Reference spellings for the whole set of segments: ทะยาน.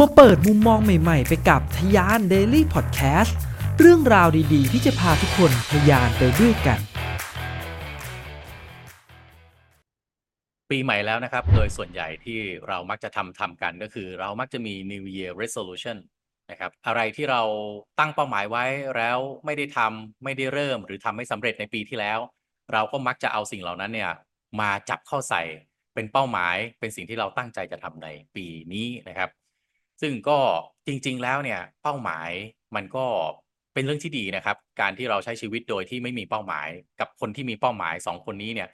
มาเปิดมุมมองใหม่ๆไปกับทะยาน Daily Podcast เรื่องราวดีๆที่จะพาทุกคนทะยานไปด้วยกันปีใหม่แล้วนะครับโดยส่วนใหญ่ที่เรามักจะทำกันก็คือเรามักจะมี New Year Resolution นะครับอะไรที่เราตั้งเป้าหมายไว้แล้วไม่ได้ทำไม่ได้เริ่มหรือทำไม่สำเร็จในปีที่แล้วเราก็มักจะเอาสิ่งเหล่านั้นเนี่ยมาจับเข้าใส่เป็นเป้าหมายเป็นสิ่งที่เราตั้งใจจะทำในปีนี้นะครับซึ่งก็จริงๆแล้วเนี่ยเป้าหมายมันก็เป็นเรื่องที่ดีนะครับการที่เราใช้ชีวิตโดยที่ไม่มีเป้าหมายกับคนที่มีเป้าหมาย2คนนี้เนี่ย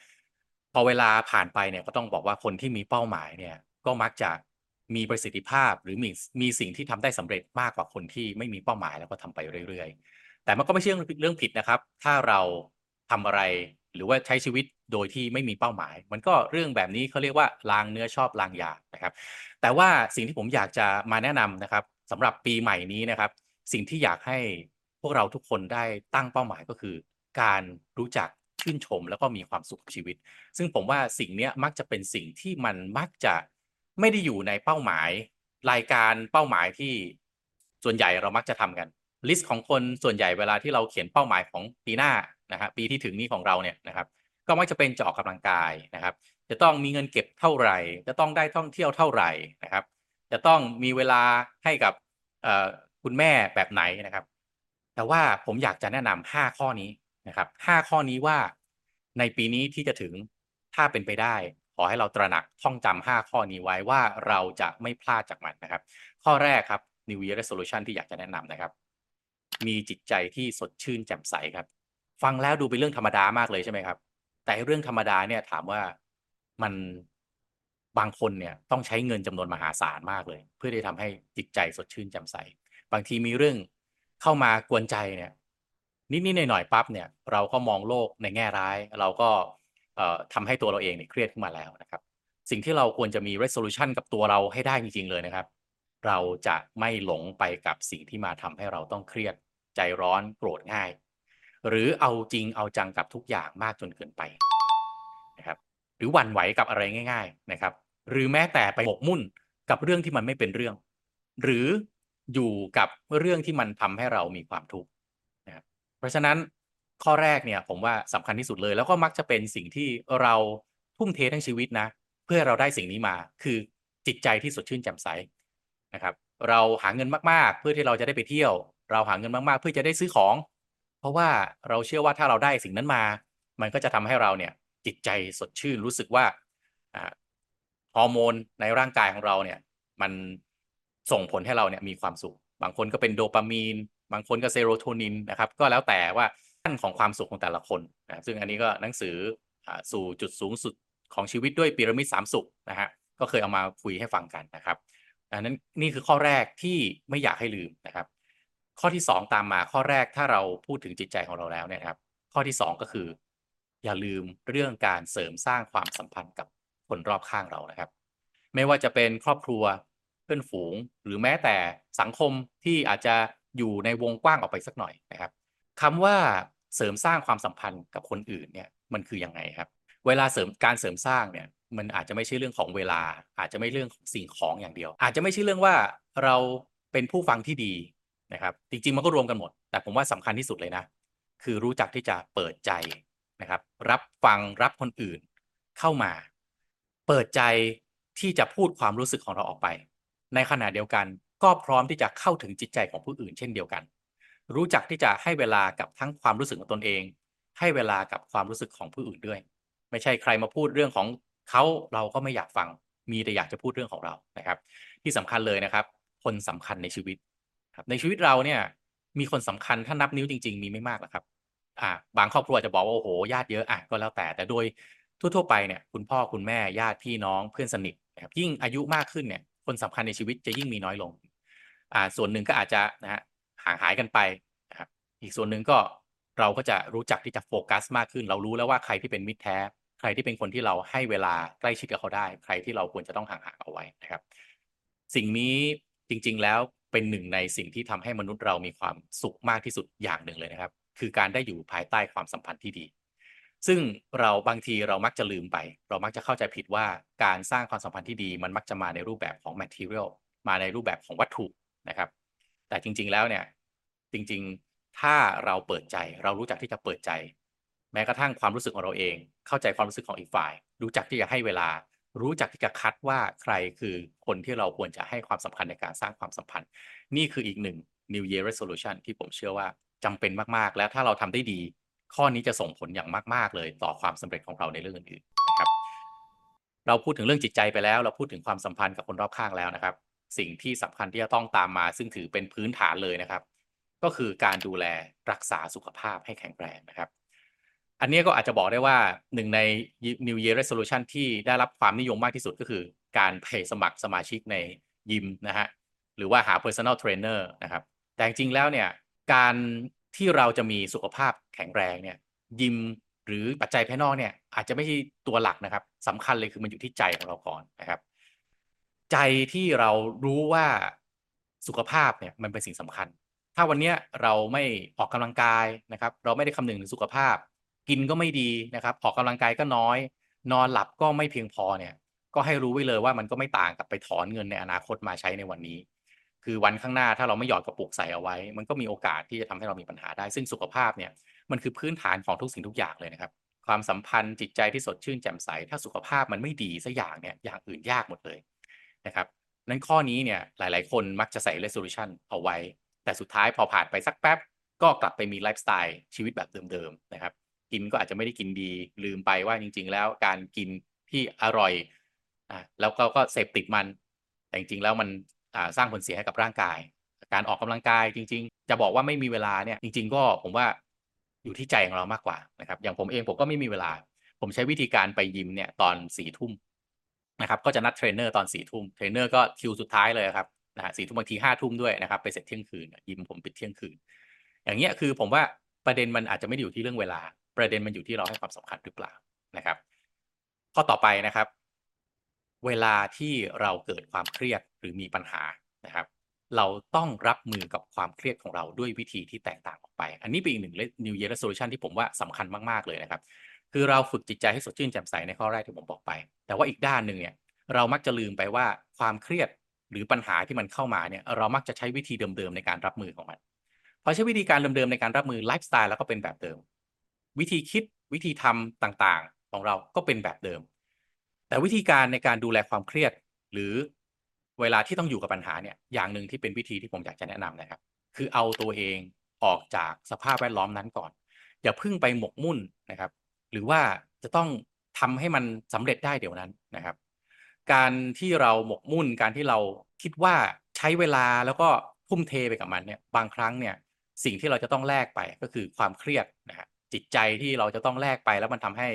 พอเวลาผ่านไปเนี่ยก็ต้องบอกว่าคนที่มีเป้าหมายเนี่ยก็มักจะมีประสิทธิภาพหรือมีสิ่งที่ทำได้สำเร็จมากกว่าคนที่ไม่มีเป้าหมายแล้วก็ทำไปเรื่อยๆแต่มันก็ไม่ใช่เรื่องผิดนะครับถ้าเราทำอะไรหรือว่าใช้ชีวิตโดยที่ไม่มีเป้าหมายมันก็เรื่องแบบนี้เขาเรียกว่าลางเนื้อชอบลางยานะครับแต่ว่าสิ่งที่ผมอยากจะมาแนะนำนะครับสำหรับปีใหม่นี้นะครับสิ่งที่อยากให้พวกเราทุกคนได้ตั้งเป้าหมายก็คือการรู้จักชื่นชมแล้วก็มีความสุขกับชีวิตซึ่งผมว่าสิ่งนี้มักจะเป็นสิ่งที่มันมักจะไม่ได้อยู่ในเป้าหมายรายการเป้าหมายที่ส่วนใหญ่เรามักจะทำกันลิสต์ของคนส่วนใหญ่เวลาที่เราเขียนเป้าหมายของปีหน้านะฮะปีที่ถึงนี้ของเราเนี่ยนะครับก็มักจะเป็นจะออกกำลังกายนะครับจะต้องมีเงินเก็บเท่าไหร่จะต้องได้ท่องเที่ยวเท่าไหร่นะครับจะต้องมีเวลาให้กับคุณแม่แบบไหนนะครับแต่ว่าผมอยากจะแนะนำ5ข้อนี้นะครับ5ข้อนี้ว่าในปีนี้ที่จะถึงถ้าเป็นไปได้ขอให้เราตระหนักท่องจำ5ข้อนี้ไว้ว่าเราจะไม่พลาดจากมันนะครับข้อแรกครับ New Year Resolution ที่อยากจะแนะนำนะครับมีจิตใจที่สดชื่นแจ่มใสครับฟังแล้วดูเป็นเรื่องธรรมดามากเลยใช่ไหมครับแต่เรื่องธรรมดาเนี่ยถามว่ามันบางคนเนี่ยต้องใช้เงินจำนวนมหาศาลมากเลยเพื่อที่จะทำให้จิตใจสดชื่นแจ่มใสบางทีมีเรื่องเข้ามากวนใจเนี่ยนิดๆหน่อยๆปั๊บเนี่ยเราก็มองโลกในแง่ร้ายเราก็ทำให้ตัวเราเองเนี่ยเครียดขึ้นมาแล้วนะครับสิ่งที่เราควรจะมี resolution กับตัวเราให้ได้จริงๆเลยนะครับเราจะไม่หลงไปกับสิ่งที่มาทำให้เราต้องเครียดใจร้อนโกรธง่ายหรือเอาจริงเอาจังกับทุกอย่างมากจนเกินไปนะครับหรือหวั่นไหวกับอะไรง่ายๆนะครับหรือแม้แต่ไปหมกมุ่นกับเรื่องที่มันไม่เป็นเรื่องหรืออยู่กับเรื่องที่มันทำให้เรามีความทุกข์นะครับเพราะฉะนั้นข้อแรกเนี่ยผมว่าสำคัญที่สุดเลยแล้วก็มักจะเป็นสิ่งที่เราทุ่มเททั้งชีวิตนะเพื่อเราได้สิ่งนี้มาคือจิตใจที่สดชื่นแจ่มใสนะครับเราหาเงินมากๆเพื่อที่เราจะได้ไปเที่ยวเราหาเงินมากๆเพื่อจะได้ซื้อของเพราะว่าเราเชื่อว่าถ้าเราได้สิ่งนั้นมามันก็จะทำให้เราเนี่ยจิตใจสดชื่นรู้สึกว่าฮอร์โมนในร่างกายของเราเนี่ยมันส่งผลให้เราเนี่ยมีความสุขบางคนก็เป็นโดปามีนบางคนก็เซโรโทนินนะครับก็แล้วแต่ว่าขั้นของความสุขของแต่ละคนนะซึ่งอันนี้ก็หนังสือสู่จุดสูงสุดของชีวิตด้วยพีระมิดสามสุขนะฮะก็เคยเอามาคุยให้ฟังกันนะครับอันนั้นนี่คือข้อแรกที่ไม่อยากให้ลืมนะครับข้อที่2ตามมาข้อแรกถ้าเราพูดถึงจิตใจของเราแล้วเนี่ยครับข้อที่2ก็คืออย่าลืมเรื่องการเสริมสร้างความสัมพันธ์กับคนรอบข้างเรานะครับไม่ว่าจะเป็นครอบครัวเพื่อนฝูงหรือแม้แต่สังคมที่อาจจะอยู่ในวงกว้างออกไปสักหน่อยนะครับคำว่าเสริมสร้างความสัมพันธ์กับคนอื่นเนี่ยมันคือยังไงครับเวลาการเสริมสร้างเนี่ยมันอาจจะไม่ใช่เรื่องของเวลาอาจจะไม่เรื่องของสิ่งของอย่างเดียวอาจจะไม่ใช่เรื่องว่าเราเป็นผู้ฟังที่ดีนะครับจริงๆมันก็รวมกันหมดแต่ผมว่าสำคัญที่สุดเลยนะคือรู้จักที่จะเปิดใจนะครับรับฟังรับคนอื่นเข้ามาเปิดใจที่จะพูดความรู้สึกของเราออกไปในขณะเดียวกันก็พร้อมที่จะเข้าถึงจิตใจของผู้อื่นเช่นเดียวกันรู้จักที่จะให้เวลากับทั้งความรู้สึกของตนเองให้เวลากับความรู้สึกของผู้อื่นด้วยไม่ใช่ใครมาพูดเรื่องของเขาเราก็ไม่อยากฟังมีแต่อยากจะพูดเรื่องของเรานะครับที่สำคัญเลยนะครับคนสำคัญในชีวิตในชีวิตเราเนี่ยมีคนสำคัญถ้านับนิ้วจริงๆมีไม่มากหรอกครับบางครอบครัวจะบอกว่าโอ้โหญาติเยอะก็แล้วแต่โดยทั่วๆไปเนี่ยคุณพ่อคุณแม่ญาติพี่น้องเพื่อนสนิทนะครับยิ่งอายุมากขึ้นเนี่ยคนสำคัญในชีวิตจะยิ่งมีน้อยลงส่วนหนึ่งก็อาจจะนะฮะห่างหายกันไปนะครับอีกส่วนหนึ่งก็เราก็จะรู้จักที่จะโฟกัสมากขึ้นเรารู้แล้วว่าใครที่เป็นมิตรแท้ใครที่เป็นคนที่เราให้เวลาใกล้ชิดกับเขาได้ใครที่เราควรจะต้องห่างๆเอาไว้นะครับสิ่งนี้จริงๆแล้วเป็นหนึ่งในสิ่งที่ทำให้มนุษย์เรามีความสุขมากที่สุดอย่างหนึ่งเลยนะครับคือการได้อยู่ภายใต้ความสัมพันธ์ที่ดีซึ่งเราบางทีเรามักจะลืมไปเรามักจะเข้าใจผิดว่าการสร้างความสัมพันธ์ที่ดีมันมักจะมาในรูปแบบของ material มาในรูปแบบของวัตถุนะครับแต่จริงๆแล้วเนี่ยจริงๆถ้าเราเปิดใจเรารู้จักที่จะเปิดใจแม้กระทั่งความรู้สึกของเราเองเข้าใจความรู้สึกของอีกฝ่ายรู้จักที่จะให้เวลารู้จักที่จะคัดว่าใครคือคนที่เราควรจะให้ความสำคัญในการสร้างความสัมพันธ์นี่คืออีกหนึ่ง New Year Resolution ที่ผมเชื่อว่าจำเป็นมากๆและถ้าเราทำได้ดีข้อนี้จะส่งผลอย่างมากๆเลยต่อความสำเร็จของเราในเรื่องอื่นๆนะครับเราพูดถึงเรื่องจิตใจไปแล้วเราพูดถึงความสัมพันธ์กับคนรอบข้างแล้วนะครับสิ่งที่สำคัญที่จะต้องตามมาซึ่งถือเป็นพื้นฐานเลยนะครับก็คือการดูแลรักษาสุขภาพให้แข็งแรงนะครับอันนี้ก็อาจจะบอกได้ว่าหนึ่งใน New Year Resolution ที่ได้รับความนิยมมากที่สุดก็คือการไปสมัครสมาชิกในยิมนะฮะหรือว่าหา Personal Trainer นะครับแต่จริงๆแล้วเนี่ยการที่เราจะมีสุขภาพแข็งแรงเนี่ยยิมหรือปัจจัยภายนอกเนี่ยอาจจะไม่ใช่ตัวหลักนะครับสำคัญเลยคือมันอยู่ที่ใจของเราก่อนนะครับใจที่เรารู้ว่าสุขภาพเนี่ยมันเป็นสิ่งสำคัญถ้าวันนี้เราไม่ออกกำลังกายนะครับเราไม่ได้คำนึงถึงสุขภาพกินก็ไม่ดีนะครับออกกำลังกายก็น้อยนอนหลับก็ไม่เพียงพอเนี่ยก็ให้รู้ไว้เลยว่ามันก็ไม่ต่างกับไปถอนเงินในอนาคตมาใช้ในวันนี้คือวันข้างหน้าถ้าเราไม่หยอดกระปุกใส่เอาไว้มันก็มีโอกาสที่จะทำให้เรามีปัญหาได้ซึ่งสุขภาพเนี่ยมันคือพื้นฐานของทุกสิ่งทุกอย่างเลยนะครับความสัมพันธ์จิตใจที่สดชื่นแจ่มใสถ้าสุขภาพมันไม่ดีสักอย่างเนี่ยอย่างอื่นยากหมดเลยนะครับนั้นข้อนี้เนี่ยหลายๆคนมักจะใส่ resolution เอาไว้แต่สุดท้ายพอผ่านไปสักแป๊บก็กลับไปมีไลฟ์สไตล์ชีวิตแบบเดิมๆนะครับกินก็อาจจะไม่ได้กินดีลืมไปว่าจริงๆแล้วการกินที่อร่อยแล้วก็เสพติดมันแต่จริงๆแล้วมันสร้างผลเสียให้กับร่างกายการออกกำลังกายจริงๆจะบอกว่าไม่มีเวลาเนี่ยจริงๆก็ผมว่าอยู่ที่ใจของเรามากกว่านะครับอย่างผมเองผมก็ไม่มีเวลาผมใช้วิธีการไปยิมเนี่ยตอน4 ทุ่มนะครับก็จะนัดเทรนเนอร์ตอน4 ทุ่มเทรนเนอร์ก็คิวสุดท้ายเลยครับ4 ทุ่มบางที5 ทุ่มด้วยนะครับไปเสร็จเที่ยงคืนยิมผมปิดเที่ยงคืนอย่างเงี้ยคือผมว่าประเด็นมันอาจจะไม่ได้อยู่ที่เรื่องเวลาประเด็นมันอยู่ที่เราให้ความสำคัญหรือเปล่านะครับข้อต่อไปนะครับเวลาที่เราเกิดความเครียดหรือมีปัญหานะครับเราต้องรับมือกับความเครียดของเราด้วยวิธีที่แตกต่างออกไปอันนี้เป็นอีกหนึ่ง New Year Resolution ที่ผมว่าสำคัญมากๆเลยนะครับคือเราฝึกจิตใจให้สดชื่นแจ่มใสในข้อแรกที่ผมบอกไปแต่ว่าอีกด้านหนึ่งเนี่ยเรามักจะลืมไปว่าความเครียดหรือปัญหาที่มันเข้ามาเนี่ยเรามักจะใช้วิธีเดิมๆในการรับมือของมันพอใช้วิธีการเดิมๆในการรับมือไลฟ์สไตล์แล้วก็เป็นแบบเดิมวิธีคิดวิธีทำต่างๆของเราก็เป็นแบบเดิมแต่วิธีการในการดูแลความเครียดหรือเวลาที่ต้องอยู่กับปัญหาเนี่ยอย่างหนึ่งที่เป็นวิธีที่ผมอยากจะแนะนำนะครับคือเอาตัวเองออกจากสภาพแวดล้อมนั้นก่อนอย่าเพิ่งไปหมกมุ่นนะครับหรือว่าจะต้องทำให้มันสำเร็จได้เดี๋ยวนั้นนะครับการที่เราหมกมุ่นการที่เราคิดว่าใช้เวลาแล้วก็ทุ่มเทไปกับมันเนี่ยบางครั้งเนี่ยสิ่งที่เราจะต้องแลกไปก็คือความเครียดนะครับจิตใจที่เราจะต้องแลกไปแล้วมันทำให้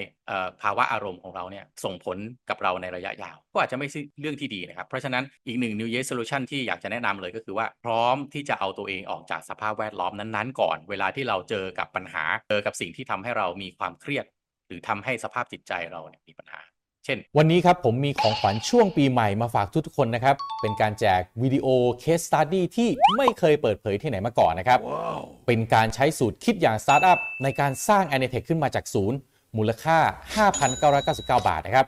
ภาวะอารมณ์ของเราเนี่ยส่งผลกับเราในระยะยาวก็อาจจะไม่ใช่เรื่องที่ดีนะครับเพราะฉะนั้นอีกหนึ่ง New Year Solution ที่อยากจะแนะนำเลยก็คือว่าพร้อมที่จะเอาตัวเองออกจากสภาพแวดล้อมนั้นๆก่อนเวลาที่เราเจอกับปัญหาเจอกับสิ่งที่ทำให้เรามีความเครียดหรือทำให้สภาพจิตใจเราเนี่ยมีปัญหาเช่นวันนี้ครับผมมีของขวัญช่วงปีใหม่มาฝากทุกๆคนนะครับเป็นการแจกวิดีโอ Case Study ที่ไม่เคยเปิดเผยที่ไหนมาก่อนนะครับ wow. เป็นการใช้สูตรคิดอย่างสตาร์ทอัพในการสร้าง Anitech ขึ้นมาจากศูนย์มูลค่า 5,999 บาทนะครับ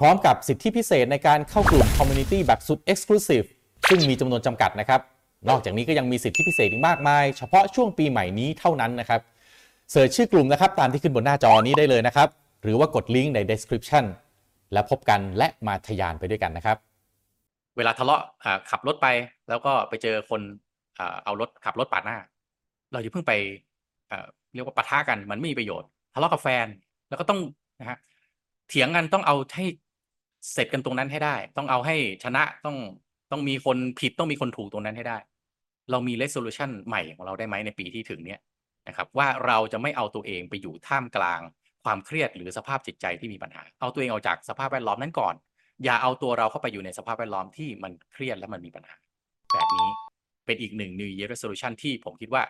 พร้อมกับสิทธิพิเศษในการเข้ากลุ่ม Community แบบสุด Exclusive ซึ่งมีจำนวนจำกัดนะครับนอกจากนี้ก็ยังมีสิทธิพิเศษอีกมากมายเฉพาะช่วงปีใหม่นี้เท่านั้นนะครับเสิร์ชชื่อกลุ่มนะครับตามที่ขึ้นบนหน้าจอนี้ได้เลยนะครับหรือว่ากดลิงก์ใน Descriptionและพบกันและมาทะยานไปด้วยกันนะครับเวลาทะเลาะขับรถไปแล้วก็ไปเจอคนเอารถขับรถปาดหน้าเราอย่าเพิ่งไปเรียกว่าปะทะกันมันไม่มีประโยชน์ทะเลาะกับแฟนแล้วก็ต้องนะฮะเถียงกันต้องเอาให้เสร็จกันตรงนั้นให้ได้ต้องเอาให้ชนะต้องมีคนผิดต้องมีคนถูกตรงนั้นให้ได้เรามี resolution ใหม่ของเราได้ไหมในปีที่ถึงเนี้ยนะครับว่าเราจะไม่เอาตัวเองไปอยู่ท่ามกลางความเครียดหรือสภาพจิตใจที่มีปัญหาเอาตัวเองออกจากสภาพแวดล้อมนั้นก่อนอย่าเอาตัวเราเข้าไปอยู่ในสภาพแวดล้อมที่มันเครียดและมันมีปัญหาแบบนี้เป็นอีกหนึ่ง New Year Resolution ที่ผมคิดว่า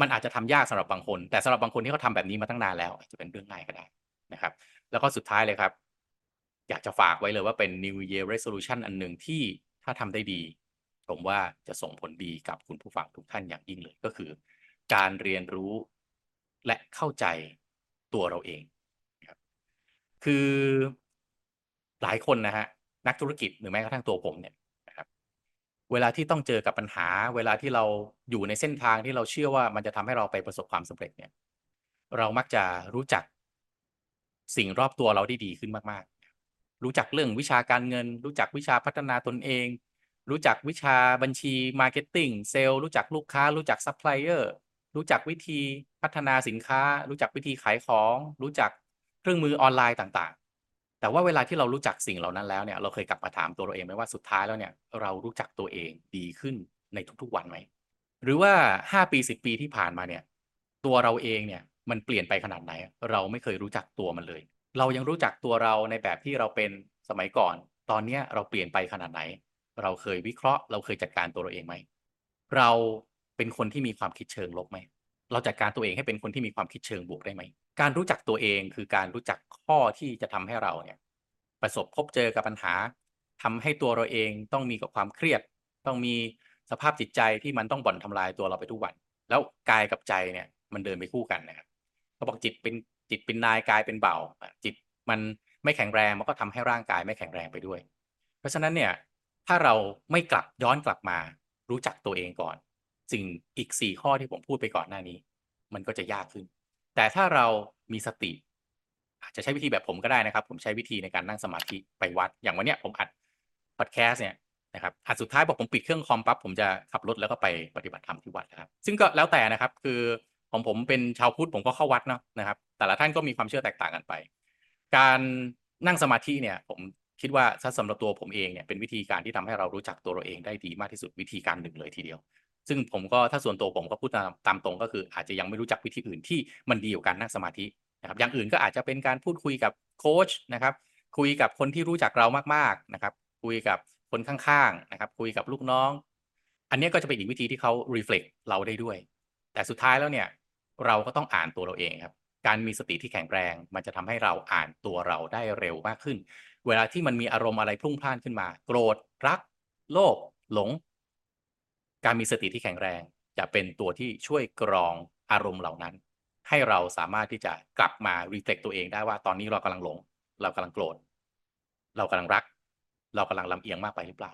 มันอาจจะทำยากสำหรับบางคนแต่สำหรับบางคนที่เขาทำแบบนี้มาตั้งนานแล้วอาจจะเป็นเรื่องง่ายก็ได้นะครับแล้วก็สุดท้ายเลยครับอยากจะฝากไว้เลยว่าเป็น New Year Resolution อันหนึ่งที่ถ้าทำได้ดีผมว่าจะส่งผลดีกับคุณผู้ฟังทุกท่านอย่างยิ่งเลยก็คือการเรียนรู้และเข้าใจตัวเราเองคือหลายคนนะฮะนักธุรกิจหรือแม้กระทั่งตัวผมเนี่ยนะครับ เวลาที่ต้องเจอกับปัญหาเวลาที่เราอยู่ในเส้นทางที่เราเชื่อว่ามันจะทำให้เราไปประสบความสำเร็จเนี่ยเรามักจะรู้จักสิ่งรอบตัวเราได้ดีขึ้นมากๆรู้จักเรื่องวิชาการเงินรู้จักวิชาพัฒนาตนเองรู้จักวิชาบัญชีมาร์เก็ตติ้งเซลล์รู้จักลูกค้ารู้จักซัพพลายเออร์รู้จักวิธีพัฒนาสินค้ารู้จักวิธีขายของรู้จักเครื่องมือออนไลน์ต่างๆแต่ว่าเวลาที่เรารู้จักสิ่งเหล่านั้นแล้วเนี่ยเราเคยกลับมาถามตัวเราเองไหมว่าสุดท้ายแล้วเนี่ยเรารู้จักตัวเองดีขึ้นในทุกๆวันไหมหรือว่า5ปี10ปีที่ผ่านมาเนี่ยตัวเราเองเนี่ยมันเปลี่ยนไปขนาดไหนเราไม่เคยรู้จักตัวมันเลยเรายังรู้จักตัวเราในแบบที่เราเป็นสมัยก่อนตอนนี้เราเปลี่ยนไปขนาดไหนเราเคยวิเคราะห์เราเคยจัดการตัวเราเองไหมเราเป็นคนที่มีความคิดเชิงลบไหมเราจัดการตัวเองให้เป็นคนที่มีความคิดเชิงบวกได้ไหมการรู้จักตัวเองคือการรู้จักข้อที่จะทำให้เราเนี่ยประสบพบเจอกับปัญหาทำให้ตัวเราเองต้องมีกับความเครียดต้องมีสภาพจิตใจที่มันต้องบ่อนทำลายตัวเราไปทุกวันแล้วกายกับใจเนี่ยมันเดินไปคู่กันนะครับเขาบอกจิตเป็นนายกายเป็นเบ่าจิตมันไม่แข็งแรงมันก็ทำให้ร่างกายไม่แข็งแรงไปด้วยเพราะฉะนั้นเนี่ยถ้าเราไม่กลับย้อนกลับมารู้จักตัวเองก่อนสิ่งอีก4ข้อที่ผมพูดไปก่อนหน้านี้มันก็จะยากขึ้นแต่ถ้าเรามีสติอาจจะใช้วิธีแบบผมก็ได้นะครับผมใช้วิธีในการนั่งสมาธิไปวัดอย่างวันเนี้ยผมอัดพอดแคสต์เนี่ยนะครับอัดสุดท้ายบอกผมปิดเครื่องคอมปั๊บผมจะขับรถแล้วก็ไปปฏิบัติธรรมที่วัดนะครับซึ่งก็แล้วแต่นะครับคือของผมเป็นชาวพุทธผมก็เข้าวัดเนาะนะครับแต่ละท่านก็มีความเชื่อแตกต่างกันไปการนั่งสมาธิเนี่ยผมคิดว่าถ้าสำหรับตัวผมเองเนี่ยเป็นวิธีการที่ทำให้เรารู้จักตัวเราเองได้ดีมากที่สุดวิธีการหนึ่งเลยทีเดียวซึ่งผมก็ถ้าส่วนตัวผมก็พูดตามตรงก็คืออาจจะยังไม่รู้จักวิธีอื่นที่มันดีกว่าการนั่งสมาธินะครับอย่างอื่นก็อาจจะเป็นการพูดคุยกับโค้ชนะครับคุยกับคนที่รู้จักเรามากๆนะครับคุยกับคนข้างๆนะครับคุยกับลูกน้องอันนี้ก็จะเป็นอีกวิธีที่เขา reflect เราได้ด้วยแต่สุดท้ายแล้วเนี่ยเราก็ต้องอ่านตัวเราเองครับการมีสติที่แข็งแรงมันจะทำให้เราอ่านตัวเราได้เร็วมากขึ้นเวลาที่มันมีอารมณ์อะไรพลุ่งพล่านขึ้นมาโกรธรักโลภหลงการมีสติที่แข็งแรงจะเป็นตัวที่ช่วยกรองอารมณ์เหล่านั้นให้เราสามารถที่จะกลับมารีเฟล็กตัวเองได้ว่าตอนนี้เรากำลังหลงเรากำลังโกรธเรากำลังรักเรากำลังลำเอียงมากไปหรือเปล่า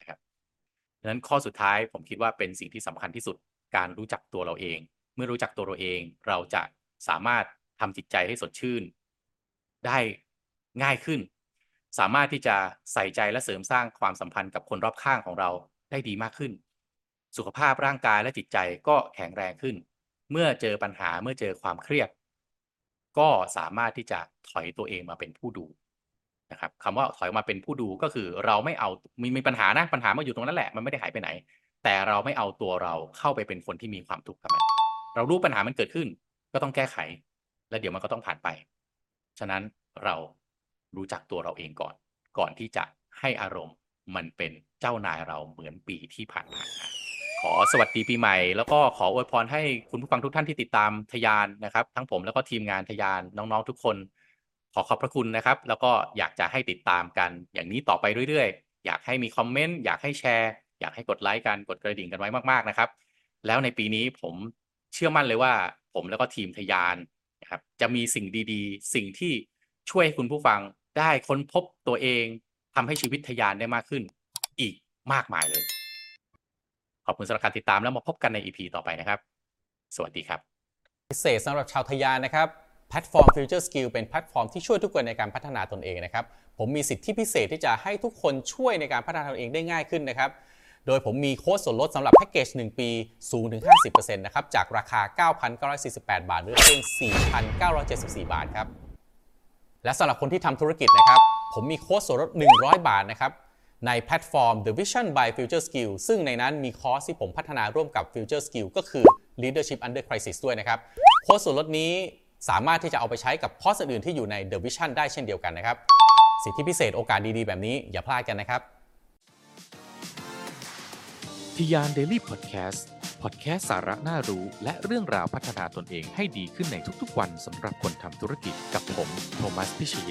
นะครับดังนั้นข้อสุดท้ายผมคิดว่าเป็นสิ่งที่สำคัญที่สุดการรู้จักตัวเราเองเมื่อรู้จักตัวเราเองเราจะสามารถทำจิตใจให้สดชื่นได้ง่ายขึ้นสามารถที่จะใส่ใจและเสริมสร้างความสัมพันธ์กับคนรอบข้างของเราได้ดีมากขึ้นสุขภาพร่างกายและจิตใจก็แข็งแรงขึ้นเมื่อเจอปัญหาเมื่อเจอความเครียดก็สามารถที่จะถอยตัวเองมาเป็นผู้ดูนะครับคำว่าถอยมาเป็นผู้ดูก็คือเราไม่เอามีปัญหานะปัญหามาอยู่ตรงนั้นแหละมันไม่ได้หายไปไหนแต่เราไม่เอาตัวเราเข้าไปเป็นคนที่มีความทุกข์กับมันเรารู้ปัญหามันเกิดขึ้นก็ต้องแก้ไขและเดี๋ยวมันก็ต้องผ่านไปฉะนั้นเรารู้จักตัวเราเองก่อนที่จะให้อารมณ์มันเป็นเจ้านายเราเหมือนปีที่ผ่านมาขอสวัสดีปีใหม่แล้วก็ขออวยพรให้คุณผู้ฟังทุกท่านที่ติดตามทะยานนะครับทั้งผมแล้วก็ทีมงานทะยานน้องๆทุกคนขอบพระคุณนะครับแล้วก็อยากจะให้ติดตามกันอย่างนี้ต่อไปเรื่อยๆอยากให้มีคอมเมนต์อยากให้แชร์อยากให้กดไลค์กันกดกระดิ่งกันไว้มากๆนะครับแล้วในปีนี้ผมเชื่อมั่นเลยว่าผมแล้วก็ทีมทะยานนะครับจะมีสิ่งดีๆสิ่งที่ช่วยคุณผู้ฟังได้ค้นพบตัวเองทำให้ชีวิตทะยานได้มากขึ้นอีกมากมายเลยขอบคุณสำหรับการติดตามแล้วมาพบกันใน EP ต่อไปนะครับสวัสดีครับพิเศษสำหรับชาวทะยานนะครับแพลตฟอร์ม Future Skill เป็นแพลตฟอร์มที่ช่วยทุกคนในการพัฒนาตนเองนะครับผมมีสิทธิพิเศษที่จะให้ทุกคนช่วยในการพัฒนาตนเองได้ง่ายขึ้นนะครับโดยผมมีโค้ดส่วนลดสำหรับแพ็กเกจ1ปีสูงถึง 50% นะครับจากราคา 9,948 บาทหรือเพียง 4,974 บาทครับและสำหรับคนที่ทำธุรกิจนะครับผมมีโค้ดส่วนลด100 บาทนะครับในแพลตฟอร์ม The Vision by Future Skill ซึ่งในนั้นมีคอร์สที่ผมพัฒนาร่วมกับ Future Skill ก็คือ Leadership Under Crisis ด้วยนะครับโค้ดส่วนลดนี้สามารถที่จะเอาไปใช้กับคอร์สอื่นๆที่อยู่ใน The Vision ได้เช่นเดียวกันนะครับสิทธิพิเศษโอกาสดีๆแบบนี้อย่าพลาดกันนะครับทะยาน Daily Podcast สาระน่ารู้และเรื่องราวพัฒนาตนเองให้ดีขึ้นในทุกๆวันสำหรับคนทำธุรกิจกับผมโทมัส พิชเย